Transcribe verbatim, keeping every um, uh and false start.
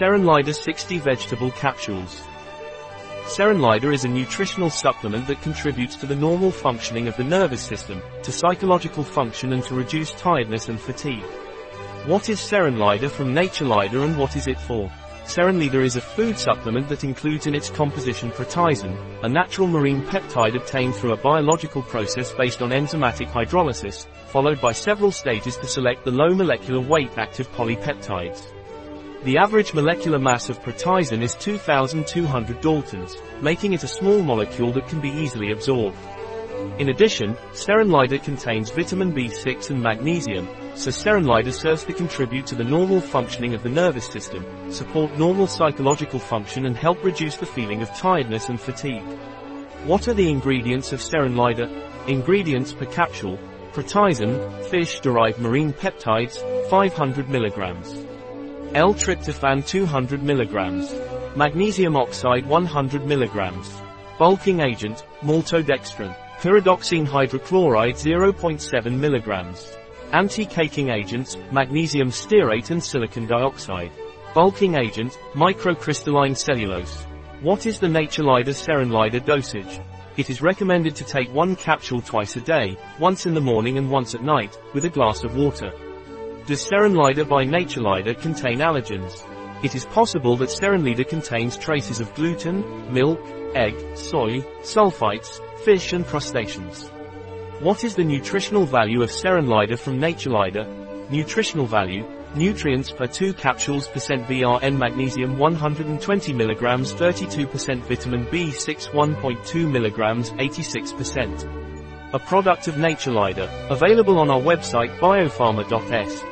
Serenlider sixty Vegetable Capsules. Serenlider is a nutritional supplement that contributes to the normal functioning of the nervous system, to psychological function and to reduce tiredness and fatigue. What is Serenlider from NATURLIDER and what is it for? Serenlider is a food supplement that includes in its composition Protizen, a natural marine peptide obtained through a biological process based on enzymatic hydrolysis, followed by several stages to select the low molecular weight active polypeptides. The average molecular mass of Protizen is two thousand two hundred daltons, making it a small molecule that can be easily absorbed. In addition, Serenlider contains vitamin B six and magnesium, so Serenlider serves to contribute to the normal functioning of the nervous system, support normal psychological function and help reduce the feeling of tiredness and fatigue. What are the ingredients of Serenlider? Ingredients per capsule: Protizen, fish-derived marine peptides, five hundred milligrams. L-tryptophan two hundred milligrams. Magnesium oxide one hundred milligrams. Bulking agent, maltodextrin. Pyridoxine hydrochloride zero point seven milligrams. Anti-caking agents, magnesium stearate and silicon dioxide. Bulking agent, microcrystalline cellulose. What is the NATURLIDER Serenlider dosage? It is recommended to take one capsule twice a day, once in the morning and once at night, with a glass of water. Does Serenlider by NATURLIDER contain allergens? It is possible that Serenlider contains traces of gluten, milk, egg, soy, sulfites, fish and crustaceans. What is the nutritional value of Serenlider from NATURLIDER? Nutritional value: nutrients per two capsules percent V R N magnesium one hundred twenty milligrams, thirty-two percent vitamin B six one point two milligrams, eighty-six percent. A product of NATURLIDER, available on our website biopharma dot S.